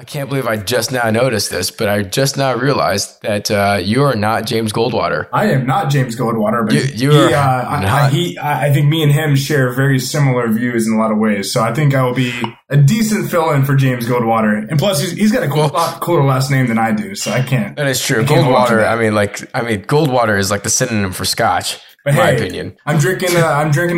I can't believe I just now noticed this, but I just now realized that you are not James Goldwater. I am not James Goldwater, but I think me and him share very similar views in a lot of ways. So I think I will be a decent fill-in for James Goldwater. And plus, he's got a lot cooler last name than I do, so I can't. That is true. Goldwater. I mean, Goldwater is like the synonym for Scotch. But my opinion. I'm drinking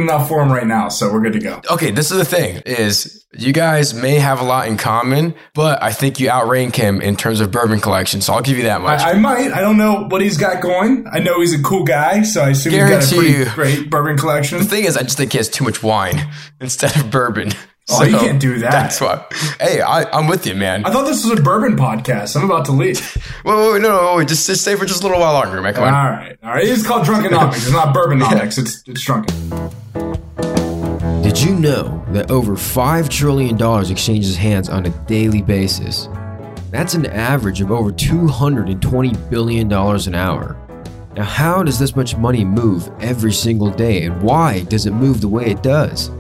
enough for him right now, so we're good to go. Okay, this is the thing, is you guys may have a lot in common, but I think you outrank him in terms of bourbon collection, so I'll give you that much. I might. I don't know what he's got going. I know he's a cool guy, so I assume he's got a pretty great bourbon collection. The thing is, I just think he has too much wine instead of bourbon. Oh, so you can't do that. That's why. Hey, I'm with you, man. I thought this was a bourbon podcast. I'm about to leave. Wait, just stay for just a little while longer, man. Come on. All right. It's called Drunkenomics. It's not Bourbonomics. Yeah. It's drunken. Did you know that over $5 trillion exchanges hands on a daily basis? That's an average of over $220 billion an hour. Now, how does this much money move every single day, and why does it move the way it does?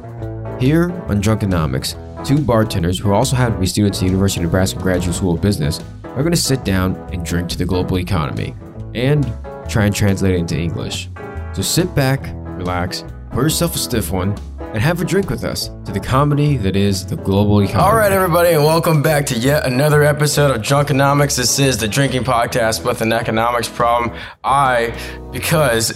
Here on Drunkenomics, two bartenders who also happen to be students at the University of Nebraska Graduate School of Business are going to sit down and drink to the global economy and try and translate it into English. So sit back, relax, pour yourself a stiff one, and have a drink with us to the comedy that is the global economy. All right, everybody, and welcome back to yet another episode of Drunkenomics. This is the drinking podcast with an economics problem. I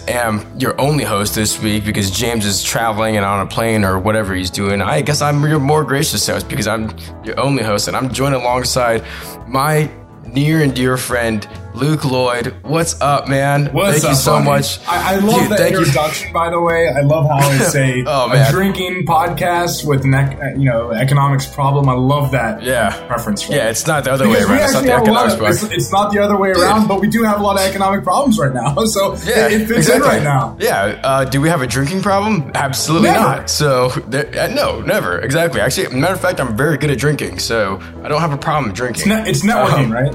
am your only host this week because James is traveling and on a plane or whatever he's doing. I guess I'm your more gracious host because I'm your only host, and I'm joined alongside my near and dear friend, Luke Lloyd. What's up, man? Thank you so much, buddy. I love that introduction, by the way. I love how I say a drinking podcast with an economics problem. I love that reference. It's not the other way around. It's not the economics problem. It's not the other way around, but we do have a lot of economic problems right now, so it fits in right now. Yeah. Do we have a drinking problem? Absolutely not. So, no, never. Exactly. Actually, matter of fact, I'm very good at drinking, so I don't have a problem drinking. It's networking, right?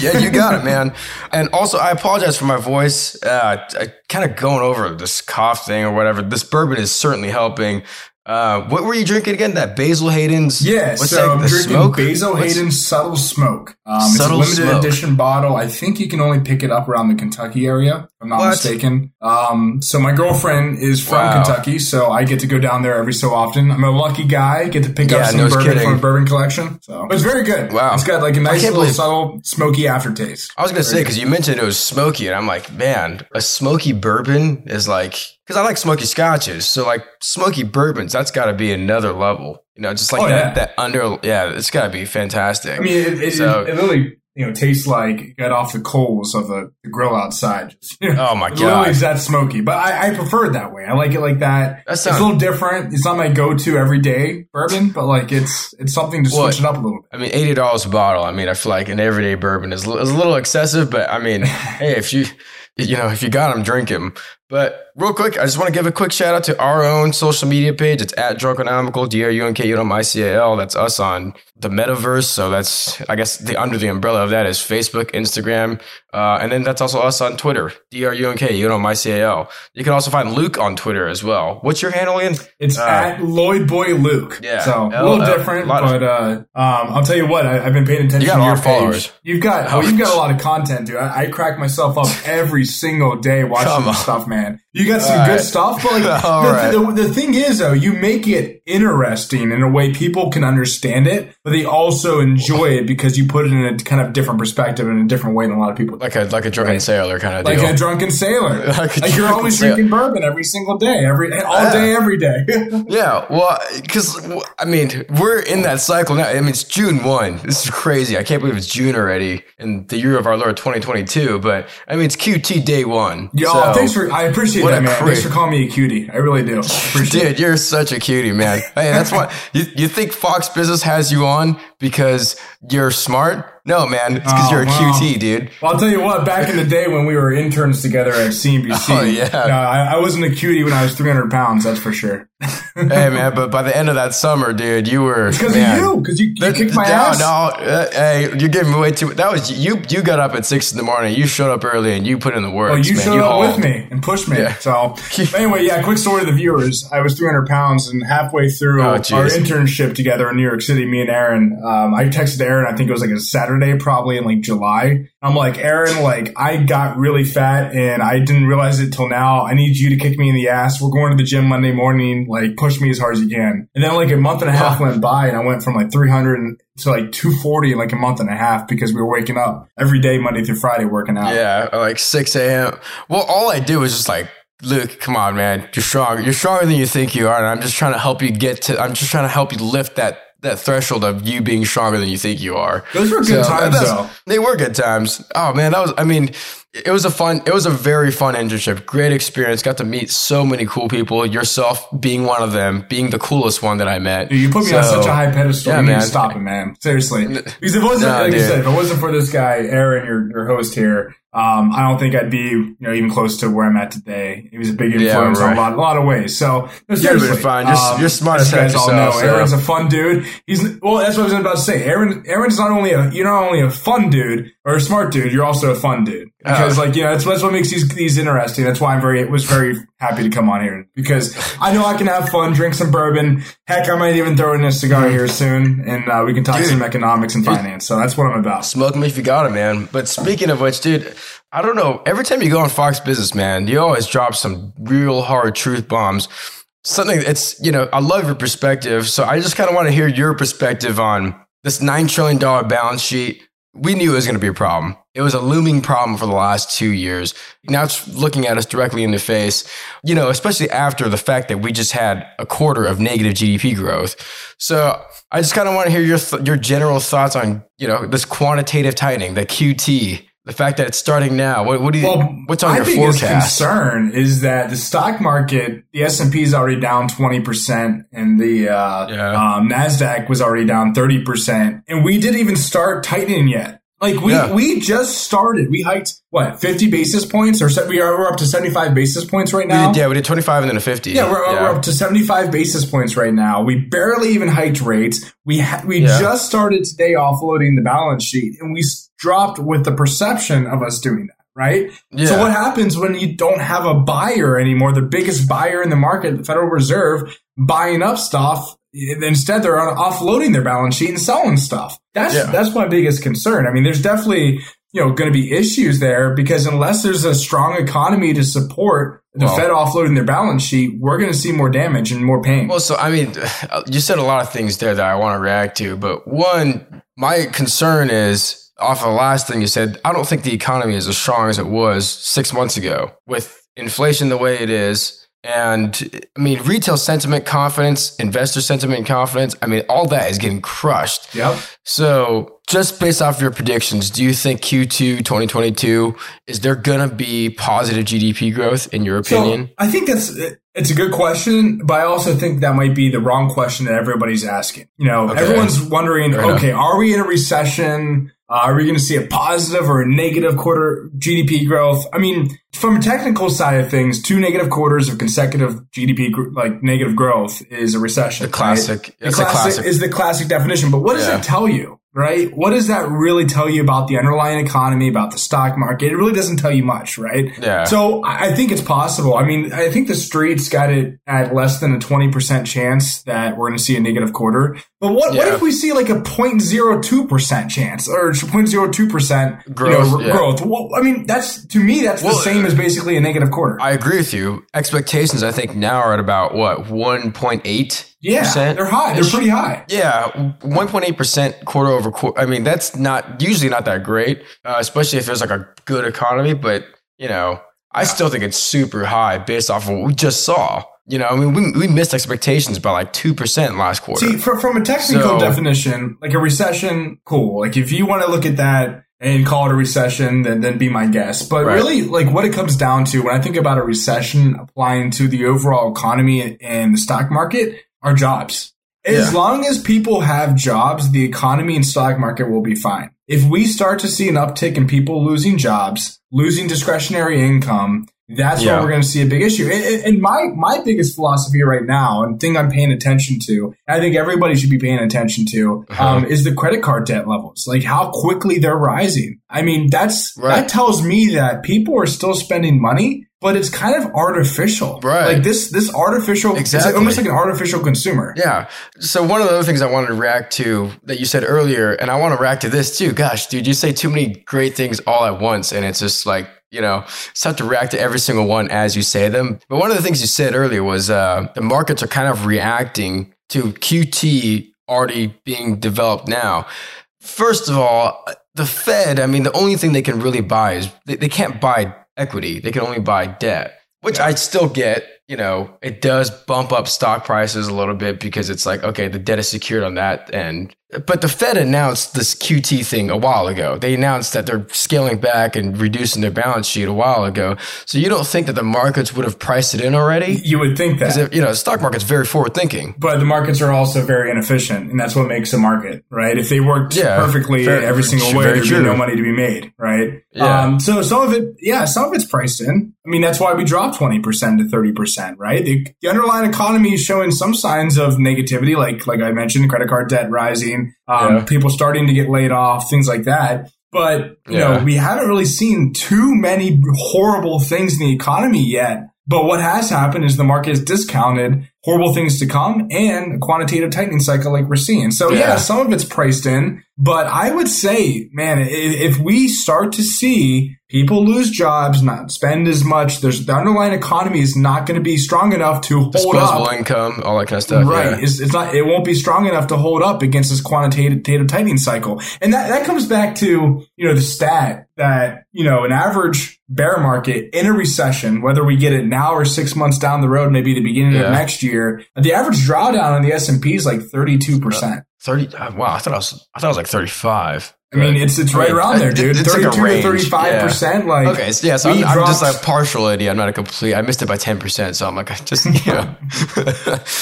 Yeah, you got it, man. And also, I apologize for my voice. I kind of going over this cough thing or whatever. This bourbon is certainly helping. What were you drinking again? That Basil Hayden's? Yeah, so I'm drinking Basil Hayden's Subtle Smoke. It's a limited edition bottle. I think you can only pick it up around the Kentucky area, if I'm not mistaken. So my girlfriend is from Kentucky, so I get to go down there every so often. I'm a lucky guy. Get to pick up some bourbon from a bourbon collection. So it's very good. Wow. It's got like a nice little subtle smoky aftertaste. I was going to say, because you mentioned it was smoky, and I'm like, man, a smoky bourbon is like... Because I like smoky scotches, so like smoky bourbons, that's got to be another level, just like it's got to be fantastic. I mean, it really, tastes like it got off the coals of the grill outside. Oh my God. It's that smoky, but I prefer it that way. I like it like that. It's a little different. It's not my go-to everyday bourbon, but like it's something to switch it up a little bit. I mean, $80 a bottle. I mean, I feel like an everyday bourbon is a little excessive, but I mean, hey, if you got them, drink them. But real quick, I just want to give a quick shout out to our own social media page. It's at Drunkenomical, DRUNKUNICAL. That's us on the metaverse. So that's, I guess, under the umbrella of that is Facebook, Instagram. And then that's also us on Twitter, DRUNKUNICAL. You can also find Luke on Twitter as well. What's your handle again? It's at Lloyd Boy Luke. Yeah. So a little different, but I'll tell you what, I've been paying attention to your followers. You've got a lot of content, dude. I crack myself up every single day watching this stuff, man. You got some good stuff, but like the thing is, though, you make it interesting in a way people can understand it, but they also enjoy it because you put it in a kind of different perspective and a different way than a lot of people do. Like a drunken sailor kind of deal. Like a drunken sailor. Like you're always drinking bourbon every single day, every day. Yeah, well, because, I mean, we're in that cycle now. I mean, it's June 1. This is crazy. I can't believe it's June already in the year of our Lord 2022, but, I mean, it's QT day one. I appreciate that, man. Thanks for calling me a cutie. I really do. Dude, you're such a cutie, man. Hey, that's why you think Fox Business has you on because you're smart, No, man. It's because you're a QT, dude. Well, I'll tell you what. Back in the day when we were interns together at CNBC, I wasn't a cutie when I was 300 pounds. That's for sure. Hey, man. But by the end of that summer, dude, you were. It's because of you. Because you kicked my ass. No. Hey, you're giving me way too. That was you. You got up at 6 a.m. You showed up early and you put in the work. Well, you showed up with me and pushed me. Yeah. So anyway, quick story to the viewers. I was 300 pounds, and halfway through our internship together in New York City, me and Aaron, I texted Aaron. I think it was like a Saturday, probably in like July. I'm like, Aaron, like I got really fat and I didn't realize it till now. I need you to kick me in the ass. We're going to the gym Monday morning. Like push me as hard as you can. And then like a month and a half went by and I went from like 300 to like 240 in like a month and a half because we were waking up every day, Monday through Friday, working out. Yeah. Like 6 a.m. Well, all I do is just like, Luke, come on, man. You're strong. You're stronger than you think you are. And I'm just trying to help you I'm just trying to help you lift that threshold of you being stronger than you think you are. Those were good times, though. They were good times. Oh, man. It was a very fun internship. Great experience. Got to meet so many cool people, yourself being one of them, being the coolest one that I met. Dude, you put me on such a high pedestal. You need to stop it, man. Seriously. Because if it wasn't, if it wasn't for this guy, Aaron, your host here, I don't think I'd be, even close to where I'm at today. He was a big influence in a lot of ways. So seriously, fine. You're smart as heck. Aaron's a fun dude. That's what I was about to say. Aaron's you're not only a fun dude or a smart dude. You're also a fun dude because that's what makes these interesting. That's why was very happy to come on here because I know I can have fun, drink some bourbon. Heck, I might even throw in a cigar here soon, and we can talk some economics and finance. So that's what I'm about. Smoke me if you got it, man. But speaking of which, dude. I don't know. Every time you go on Fox Business, man, you always drop some real hard truth bombs. Something that's, I love your perspective. So I just kind of want to hear your perspective on this $9 trillion balance sheet. We knew it was going to be a problem. It was a looming problem for the last 2 years. Now it's looking at us directly in the face, especially after the fact that we just had a quarter of negative GDP growth. So I just kind of want to hear your general thoughts on, this quantitative tightening, the QT. The fact that it's starting now. What's on your forecast? My biggest concern is that the stock market, the S&P is already down 20%, and the Nasdaq was already down 30%, and we didn't even start tightening yet. Like we just started. We hiked 50 basis points, or we're up to 75 basis points right now. We did 25 and then a 50. Yeah, we're up to 75 basis points right now. We barely even hiked rates. We just started today offloading the balance sheet, and we dropped with the perception of us doing that. Right? Yeah. So what happens when you don't have a buyer anymore? The biggest buyer in the market, the Federal Reserve, buying up stuff. Instead, they're offloading their balance sheet and selling stuff. That's my biggest concern. I mean, there's definitely going to be issues there because unless there's a strong economy to support the Fed offloading their balance sheet, we're going to see more damage and more pain. Well, so I mean, you said a lot of things there that I want to react to, but one, my concern is. Off of the last thing you said, I don't think the economy is as strong as it was 6 months ago with inflation the way it is. And I mean, retail sentiment, confidence, investor sentiment, and confidence. I mean, all that is getting crushed. Yep. So just based off your predictions, do you think Q2 2022, is there going to be positive GDP growth in your opinion? So I think it's a good question, but I also think that might be the wrong question that everybody's asking. Everyone's wondering, are we in a recession? Are we going to see a positive or a negative quarter GDP growth? I mean, from a technical side of things, 2 negative quarters of consecutive negative growth is a recession. The classic, right? Is the classic definition. But what does it tell you, right? What does that really tell you about the underlying economy, about the stock market? It really doesn't tell you much, right? Yeah. So I think it's possible. I mean, I think the streets got it at less than a 20% chance that we're going to see a negative quarter. But what if we see like a 0.02% chance or 0.02% growth? Growth? Well, I mean, that's the same as basically a negative quarter. I agree with you. Expectations, I think, now are at about 1.8%? Yeah, they're high. They're pretty high. Yeah, 1.8% quarter over quarter. I mean, that's not that great, especially if there's like a good economy. But, I still think it's super high based off of what we just saw. I mean, we missed expectations by like 2% last quarter. See, from a technical definition, like a recession, cool. Like if you want to look at that and call it a recession, then be my guest. But really, like what it comes down to when I think about a recession applying to the overall economy and the stock market are jobs. As long as people have jobs, the economy and stock market will be fine. If we start to see an uptick in people losing jobs, losing discretionary income, that's when we're going to see a big issue. And my biggest philosophy right now, and thing I'm paying attention to, I think everybody should be paying attention to, is the credit card debt levels, like how quickly they're rising. I mean, that tells me that people are still spending money, but it's kind of artificial. Right. Like this artificial, it's almost like an artificial consumer. Yeah. So one of the other things I wanted to react to that you said earlier, and I want to react to this too. Gosh, dude, you say too many great things all at once. And it's just like, you know, it's tough to react to every single one as you say them. But one of the things you said earlier was the markets are kind of reacting to QT already being developed now. First of all, the Fed, I mean, the only thing they can really buy is they can't buy equity. They can only buy debt, which I still get. You know, it does bump up stock prices a little bit because it's like, okay, the debt is secured on that end. But the Fed announced this QT thing a while ago. They announced that they're scaling back and reducing their balance sheet a while ago. So you don't think that the markets would have priced it in already? You would think that. Because, you know, the stock market's very forward thinking. But the markets are also very inefficient, and that's what makes a market, right? If they worked perfectly every single way, there'd be no money to be made, right? Yeah. So some of it's priced in. I mean, that's why we dropped 20% to 30%, right? The underlying economy is showing some signs of negativity, like I mentioned, credit card debt rising. People starting to get laid off, things like that. But, you know, we haven't really seen too many horrible things in the economy yet. But what has happened is the market has discounted horrible things to come and a quantitative tightening cycle like we're seeing. So, some of it's priced in. But I would say, man, if we start to see people lose jobs, not spend as much, the underlying economy is not going to be strong enough to hold up. Disposable income, all that kind of stuff. Right. Yeah. It won't be strong enough to hold up against this quantitative tightening cycle. And that comes back to, you know, the stat that, you know, an average bear market in a recession, whether we get it now or 6 months down the road, maybe the beginning of next year, the average drawdown on the S&P is like 32%. 30. Wow. I thought it was like 35. I mean, it's right around there, dude. It's 32 like to 35%. Yeah. Like, okay. So, I'm just like partial idiot. I'm not a complete. I missed it by 10%. So I'm like, I just, you know.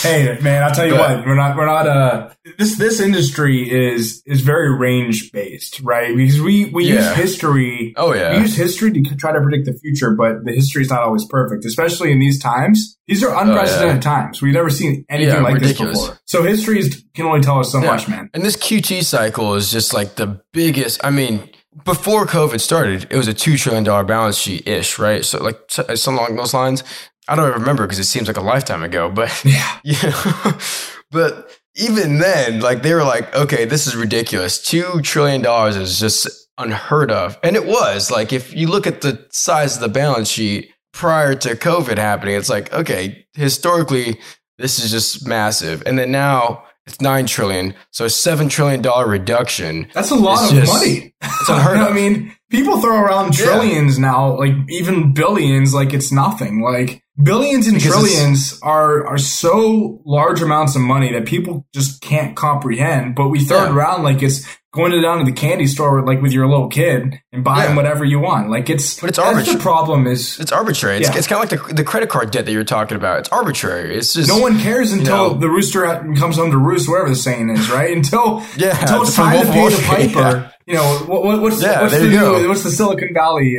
Hey, man, I'll tell you what. We're not. This industry is very range based, right? Because we use history. Oh yeah. We use history to try to predict the future, but the history is not always perfect, especially in these times. These are unprecedented times. We've never seen anything like ridiculous. This before. So history can only tell us so much, man. And this QT cycle is just like the biggest, I mean, before COVID started, it was a $2 trillion balance sheet-ish, right? So like something along those lines. I don't remember because it seems like a lifetime ago, but but even then, like they were like, okay, this is ridiculous. $2 trillion is just unheard of. And it was like, if you look at the size of the balance sheet prior to COVID happening, it's like, okay, historically, this is just massive. And then now, it's $9 trillion, so $7 trillion reduction. That's a lot of money. It's unheard of. I mean, people throw around trillions now, like even billions, like it's nothing. Like billions and trillions are so large amounts of money that people just can't comprehend. But we throw it around like it's going down to the candy store, like with your little kid, and buying whatever you want. Like but it's arbitrary. That's the problem is it's arbitrary. It's kind of like the credit card debt that you're talking about. It's arbitrary. It's just no one cares until the rooster comes home to roost, whatever the saying is, right? Until it's time to pay the piper. Yeah. You know what's the Silicon Valley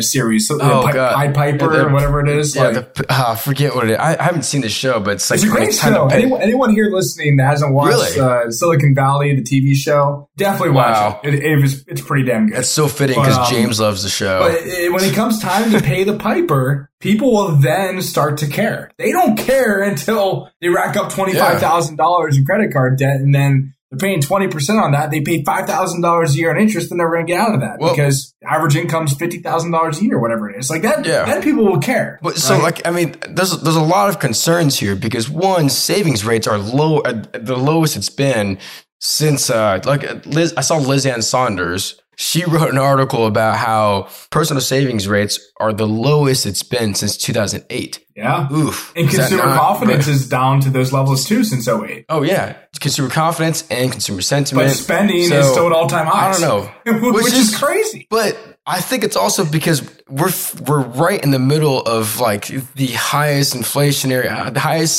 series? So, Pied Piper or whatever it is. Yeah, like, I forget what it is. I haven't seen the show, but it's like a great show. Anyone here listening that hasn't watched Silicon Valley, the TV show, definitely watch it. It's pretty damn good. It's so fitting because James loves the show. But when it comes time to pay the piper, people will then start to care. They don't care until they rack up $25,000 in credit card debt, and then they're paying 20% on that. They pay $5,000 a year in interest, and they're going to get out of that because average income's $50,000 a year, whatever it is. Like that, then people will care. But so, like, I mean, there's a lot of concerns here because one, savings rates are low, the lowest it's been since I saw Lizanne Saunders. She wrote an article about how personal savings rates are the lowest it's been since 2008. Yeah. Oof. And consumer confidence is down to those levels too since 2008. Oh, yeah. Consumer confidence and consumer sentiment. But spending is still at all-time highs. I don't know. Which is crazy. But I think it's also because we're right in the middle of like the highest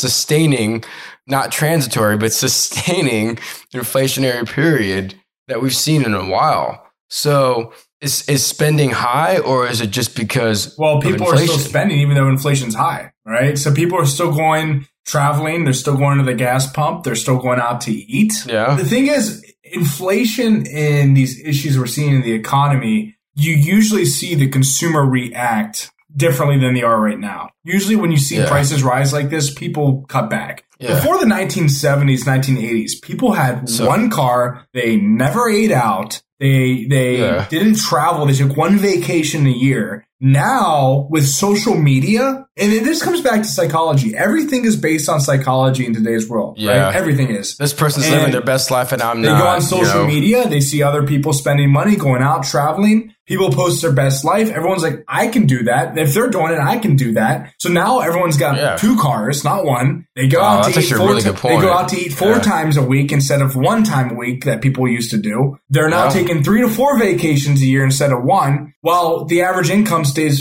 sustaining not transitory, but sustaining inflationary period that we've seen in a while. So is spending high, or is it just because people are still spending even though inflation's high, right? So people are still going traveling. They're still going to the gas pump. They're still going out to eat. Yeah. The thing is, inflation and these issues we're seeing in the economy, you usually see the consumer react differently than they are right now. Usually when you see prices rise like this, people cut back. Yeah. Before the 1970s, 1980s, people had one car. They never ate out. They didn't travel. They took one vacation a year. Now with social media, and this comes back to psychology. Everything is based on psychology in today's world. Yeah. Right? Everything is. This person's living their best life and I'm not. They go on social media. They see other people spending money, going out, traveling. People post their best life. Everyone's like, I can do that. If they're doing it, I can do that. So now everyone's got two cars, not one. They go out to eat four times a week instead of one time a week that people used to do. They're now taking 3 to 4 vacations a year instead of one, while the average income stayed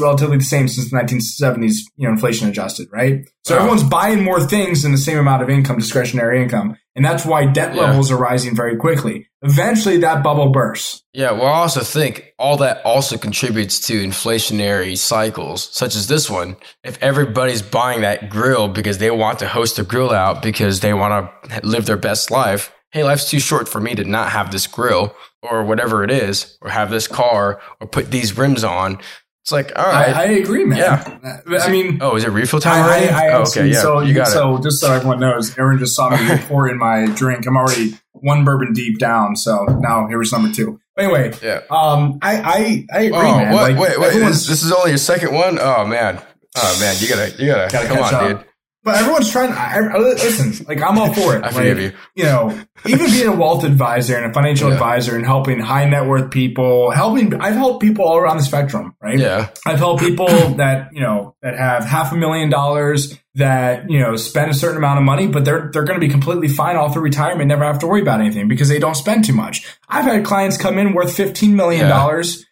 relatively the same since the 1970s, inflation adjusted, right? So everyone's buying more things in the same amount of income, discretionary income. And that's why debt levels are rising very quickly. Eventually, that bubble bursts. Yeah, well, I also think all that also contributes to inflationary cycles, such as this one. If everybody's buying that grill because they want to host a grill out because they want to live their best life, hey, life's too short for me to not have this grill or whatever it is, or have this car or put these rims on. It's like, all right. I agree, man. Yeah. Is it refill time already? Okay, yeah. So just so everyone knows, Aaron just saw me pour in my drink. I'm already one bourbon deep down, so now here's number 2. But anyway, I agree, man. Wait. This is only your second one? Oh man, you gotta come on, dude. But everyone's trying to listen, like I'm all for it. I forgive you. Even being a wealth advisor and a financial advisor and helping high net worth people, I've helped people all around the spectrum, right? Yeah. I've helped people that, that have $500,000 that, spend a certain amount of money, but they're going to be completely fine all through retirement, never have to worry about anything because they don't spend too much. I've had clients come in worth $15 million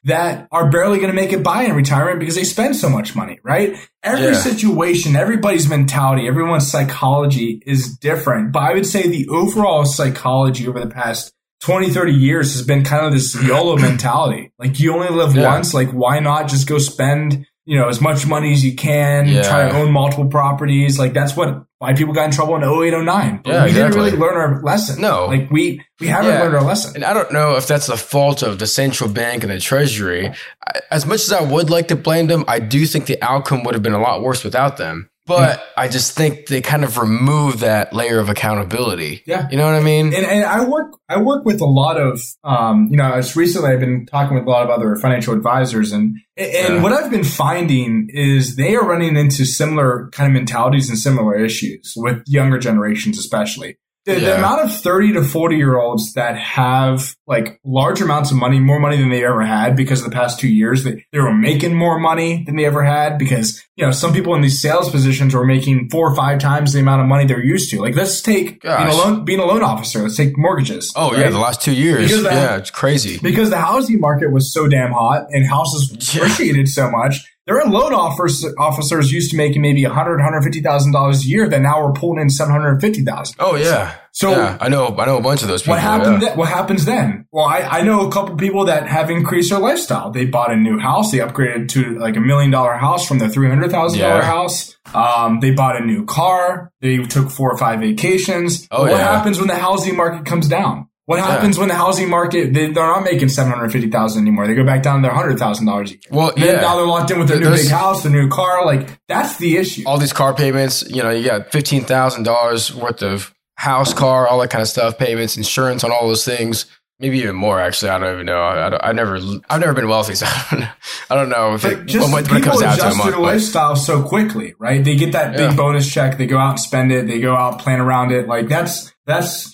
that are barely going to make it by in retirement because they spend so much money, right? Every situation, everybody's mentality, everyone's psychology is different. But I would say the overall psychology over the past 20, 30 years has been kind of this YOLO mentality. Like you only live once, like why not just go spend as much money as you can, try to own multiple properties. Like that's why people got in trouble in 08, 09. But we didn't really learn our lesson. No. Like we haven't learned our lesson. And I don't know if that's the fault of the central bank and the treasury. As much as I would like to blame them, I do think the outcome would have been a lot worse without them. But I just think they kind of remove that layer of accountability. Yeah. You know what I mean? And I work with a lot of, recently I've been talking with a lot of other financial advisors and what I've been finding is they are running into similar kind of mentalities and similar issues with younger generations, especially. The amount of 30 to 40 year olds that have like large amounts of money, more money than they ever had because of the past 2 years, they were making more money than they ever had because, some people in these sales positions were making 4 or 5 times the amount of money they're used to. Like let's take being a loan officer, let's take mortgages. Oh right? The last 2 years. It's crazy. Because the housing market was so damn hot and houses appreciated so much. There are loan officers used to making maybe $100,000, $150,000 a year that now we're pulling in $750,000. Oh, yeah. So I know a bunch of those people. What happens then? Well, I know a couple people that have increased their lifestyle. They bought a new house. They upgraded to like $1 million house from their $300,000 house. They bought a new car. They took 4 or 5 vacations. Oh, what happens when the housing market comes down? What happens when the housing market, they're not making $750,000 anymore. They go back down to their $100,000 a year. Well, yeah. Now they're locked in with their new big house, their new car. Like, that's the issue. All these car payments, you got $15,000 worth of house, car, all that kind of stuff, payments, insurance on all those things. Maybe even more, actually. I don't even know. I've never been wealthy, so I don't know if it comes out to a month. People adjust their lifestyle so quickly, right? They get that big bonus check. They go out and spend it. They go out, plan around it. Like that's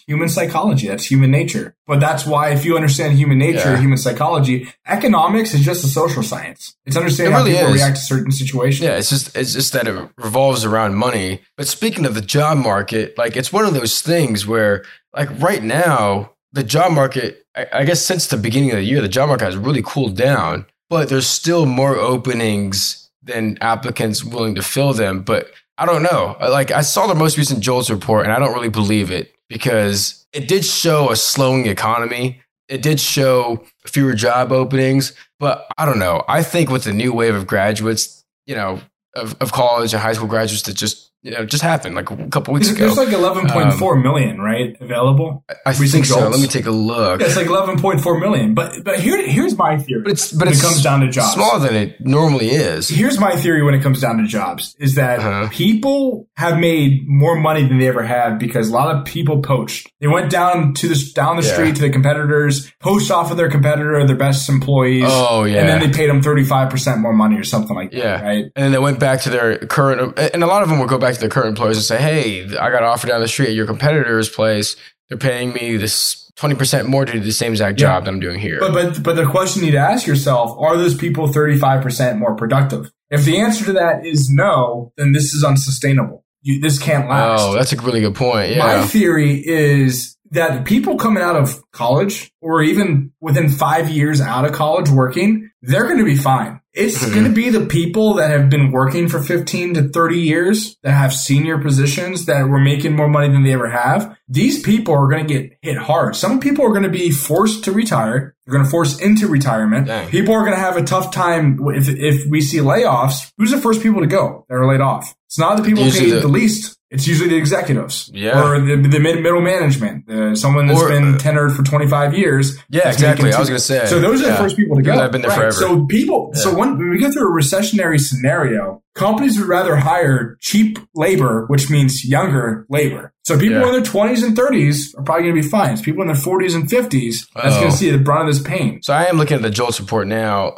human psychology. That's human nature. But that's why if you understand human nature, human psychology, economics is just a social science. It's understanding how people react to certain situations. Yeah, it's just that it revolves around money. But speaking of the job market, like it's one of those things where like right now, the job market, I guess since the beginning of the year, the job market has really cooled down, but there's still more openings than applicants willing to fill them. But I don't know. Like, I saw the most recent JOLTS report and I don't really believe it because it did show a slowing economy. It did show fewer job openings, but I don't know. I think with the new wave of graduates, you know, of college and high school graduates that just, you know, just happened like a couple weeks ago. There's like 11.4 million, right? Available. I think so. Let me take a look. Yeah, it's like 11.4 million. But here's my theory. But it comes down to jobs. Smaller than it normally is. Here's my theory when it comes down to jobs is that people have made more money than they ever have because a lot of people poached. They went down the street to the competitors, poached off of their competitor, their best employees. Oh yeah. And then they paid them 35% more money or something like that. Yeah. Right. And then they went back to their current, and a lot of them would go back to their current employers and say, hey, I got an offer down the street at your competitor's place. They're paying me this 20% more to do the same exact job that I'm doing here. But the question you need to ask yourself, are those people 35% more productive? If the answer to that is no, then this is unsustainable. This can't last. Oh, that's a really good point. Yeah. My theory is that people coming out of college or even within 5 years out of college working, they're going to be fine. It's going to be the people that have been working for 15 to 30 years that have senior positions that were making more money than they ever have. These people are going to get hit hard. Some people are going to be forced to retire. They're going to force into retirement. Dang. People are going to have a tough time. If we see layoffs, who's the first people to go that are laid off? It's not the people paid the least. It's usually the executives or the middle management, someone that's been tenured for 25 years. Yeah, exactly. I was going to say. So those are the first people to go. I've been there forever. So people, so when we get through a recessionary scenario, companies would rather hire cheap labor, which means younger labor. So people in their 20s and 30s are probably going to be fine. It's people in their 40s and 50s that's going to see the brunt of this pain. So I am looking at the JOLTS report now.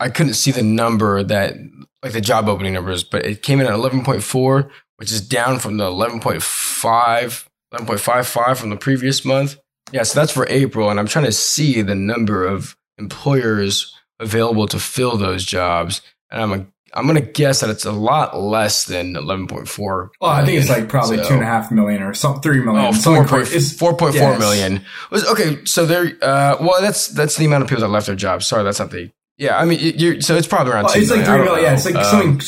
I couldn't see the number that, like the job opening numbers, but it came in at 11.4. which is down from the 11.55 from the previous month. Yeah, so that's for April. And I'm trying to see the number of employers available to fill those jobs. And I'm going to guess that it's a lot less than 11.4. Well, I think it's like probably 2.5 million or something, 3 million. Oh, 4.4 million. Okay, so there, well, that's the amount of people that left their jobs. Sorry, that's not the, yeah, I mean, so it's probably around 2 million. It's like 3 million. Yeah, it's like something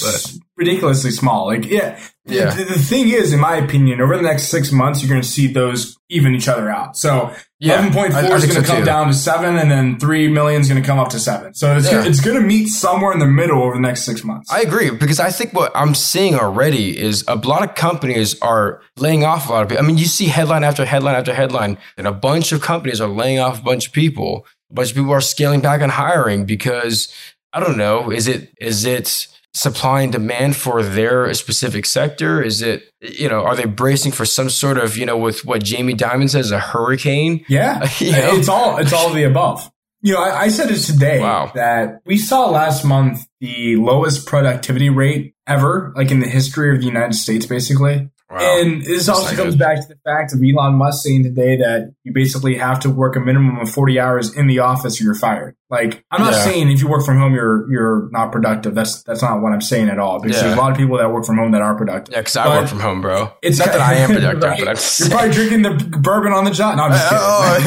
ridiculously small. Like, yeah. The thing is, in my opinion, over the next 6 months, you're going to see those even each other out. So 11.4 is going to come down to 7, and then 3 million is going to come up to 7. So it's going to meet somewhere in the middle over the next 6 months. I agree, because I think what I'm seeing already is a lot of companies are laying off a lot of people. I mean, you see headline after headline after headline, and a bunch of companies are laying off a bunch of people. A bunch of people are scaling back on hiring because, I don't know, is it supply and demand for their specific sector? Is it, you know, are they bracing for some sort of, you know, with what Jamie Dimon says, a hurricane? Yeah, you know? It's all of the above. You know, I said it today that we saw last month the lowest productivity rate ever, like in the history of the United States, basically. Wow. And this also comes back to the fact of Elon Musk saying today that you basically have to work a minimum of 40 hours in the office or you're fired. Like, I'm not saying if you work from home, you're not productive. That's not what I'm saying at all. Because there's a lot of people that work from home that are productive. Yeah, because I work from home, bro. It's not that I am productive, but I'm just probably drinking the bourbon on the job. No, I'm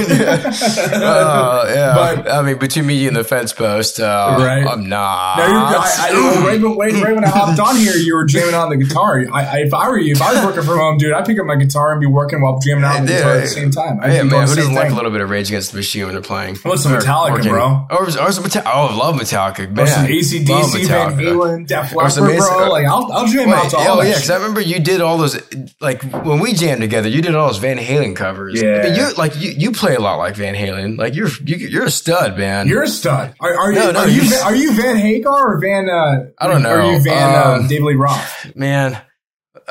just kidding. But I mean, between me and the fence post, right? I'm not. No, right when I hopped on here, you were jamming on the guitar. If I was working from home, dude, I'd pick up my guitar and be working while jamming out on the guitar at the same time. Yeah, man, who doesn't like a little bit of Rage Against the Machine when they're playing? What's some Metallica, bro? Or some Metallica. Oh, I love Metallica, man. Or some AC/DC, Van Halen, Def Leppard, bro. Like, I'll jam out to all that. Oh, yeah, because I remember you did all those, like, when we jammed together, you did all those Van Halen covers. Yeah. But you play a lot like Van Halen. Like, you're a stud, man. You're a stud. Are you Van Hagar or Van, I don't know. Are you Van David Lee Roth? Man.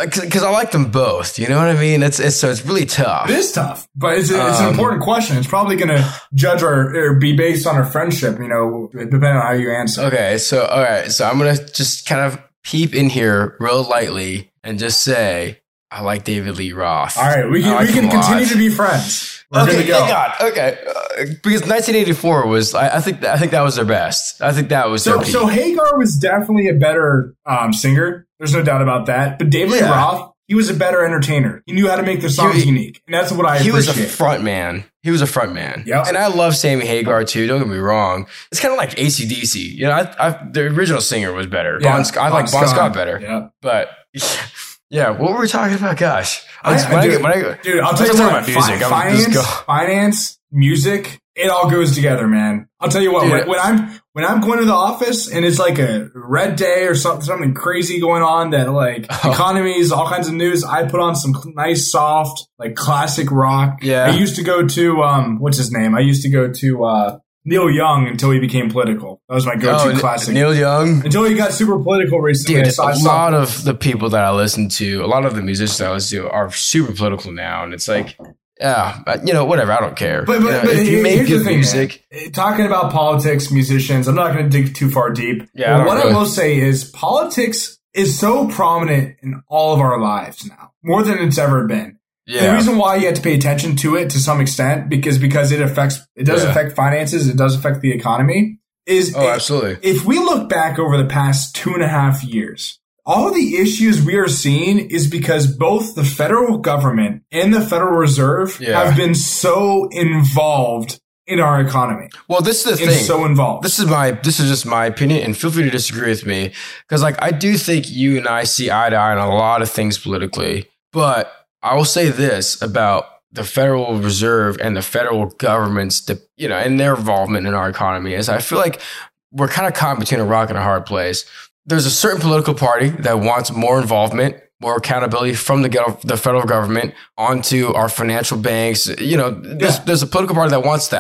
Because I like them both, you know what I mean? It's really tough. It is tough, but it's an important question. It's probably going to judge or be based on our friendship, you know, depending on how you answer. Okay, so all right, so I'm going to just kind of peep in here real lightly and just say I like David Lee Roth. All right, we can continue to be friends. Okay, thank God. Okay, because 1984 was I think that was their best. I think that was their peak. So Hagar was definitely a better singer. There's no doubt about that. But David Lee Roth, He was a better entertainer. He knew how to make the songs unique. And that's what I appreciate. He was a front man. He was a front man. Yep. And I love Sammy Hagar, too. Don't get me wrong. It's kind of like AC/DC. You know, the original singer was better. Yeah. I like Bon Scott better. Yeah. But, yeah, what were we talking about? Gosh. Dude, I'll tell you what. Finance, music, it all goes together, man. I'll tell you what. Dude, when I'm going to the office and it's like a red day or something crazy going on that like economies, all kinds of news, I put on some nice soft like classic rock. Yeah. I used to go to Neil Young until he became political. That was my go-to classic. Neil Young until he got super political recently. Dude, a lot of the people that I listen to, a lot of the musicians I listen to are super political now, and it's like. Yeah, you know, whatever. I don't care. But if you make good music, man, talking about politics, musicians, I'm not going to dig too far deep. Yeah, I will say is politics is so prominent in all of our lives now, more than it's ever been. Yeah. The reason why you have to pay attention to it to some extent because it does affect finances, it does affect the economy. Absolutely. If we look back over the past 2.5 years. All the issues we are seeing is because both the federal government and the Federal Reserve have been so involved in our economy. Well, this is the thing. So involved. This is just my opinion, and feel free to disagree with me, because like I do think you and I see eye to eye on a lot of things politically. But I will say this about the Federal Reserve and the federal government's, and their involvement in our economy is I feel like we're kind of caught between a rock and a hard place. There's a certain political party that wants more involvement, more accountability from the federal government onto our financial banks. You know, there's a political party that wants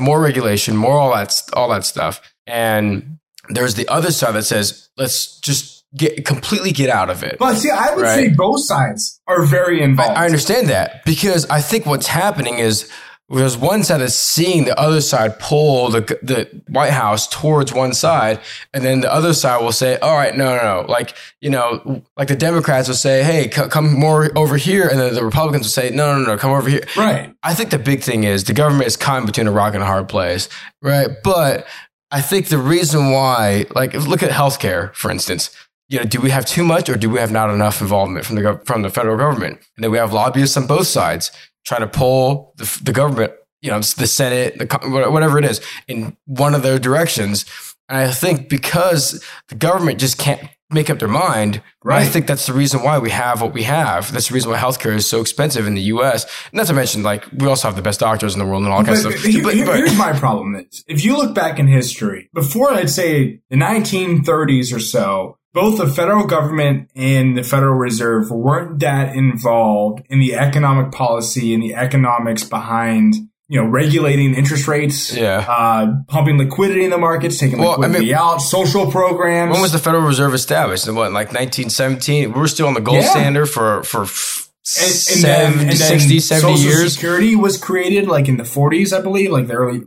more regulation, more all that stuff. And there's the other side that says, let's just completely get out of it. But see, I would say both sides are very involved. I understand that, because I think what's happening is there's one side that's seeing the other side pull the White House towards one side, and then the other side will say, all right, no. Like, you know, like the Democrats will say, hey, come more over here. And then the Republicans will say, no, come over here. Right. I think the big thing is the government is caught between a rock and a hard place. Right. But I think the reason why, like, look at healthcare, for instance. You know, do we have too much or do we have not enough involvement from the federal government? And then we have lobbyists on both sides trying to pull the government, you know, the Senate, whatever it is, in one of their directions. And I think because the government just can't make up their mind, right? I think that's the reason why we have what we have. That's the reason why healthcare is so expensive in the U.S. Not to mention, like, we also have the best doctors in the world and all kinds of stuff. Here's my problem is, if you look back in history, before, I'd say, the 1930s or so, both the federal government and the Federal Reserve weren't that involved in the economic policy and the economics behind, you know, regulating interest rates, pumping liquidity in the markets, taking liquidity out, social programs. When was the Federal Reserve established? Like 1917? We were still on the gold standard for 60, 70 Social years. Social Security was created like in the 40s, I believe.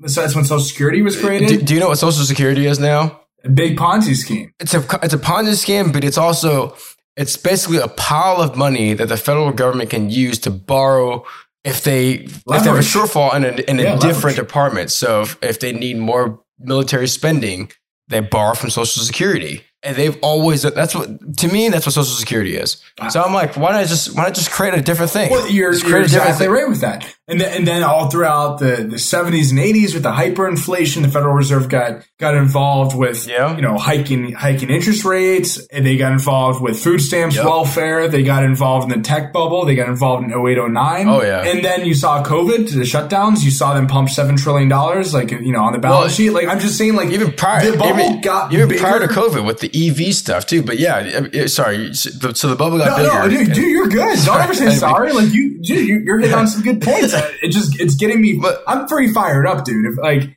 That's when Social Security was created. Do you know what Social Security is now? A big Ponzi scheme. It's a Ponzi scheme, but it's basically a pile of money that the federal government can use to borrow if they have a shortfall in a different department. So if they need more military spending, they borrow from Social Security. And they've always, that's what Social Security is. So I'm like, why not just create a different thing? Well, you're exactly right with that. And then all throughout the 70s and 80s with the hyperinflation, the Federal Reserve got involved with, you know, hiking interest rates. And they got involved with food stamps, welfare. They got involved in the tech bubble. They got involved in 08, 09. Oh, yeah. And then you saw COVID, the shutdowns. You saw them pump $7 trillion, like, you know, on the balance sheet. Like, I'm just saying, like, even prior, the bubble got even bigger. Prior to COVID with the EV stuff too, but so the bubble got bigger. No, dude, you're good. Don't ever say sorry. Like you're hitting on some good points. It's getting me. I'm pretty fired up, dude. Great.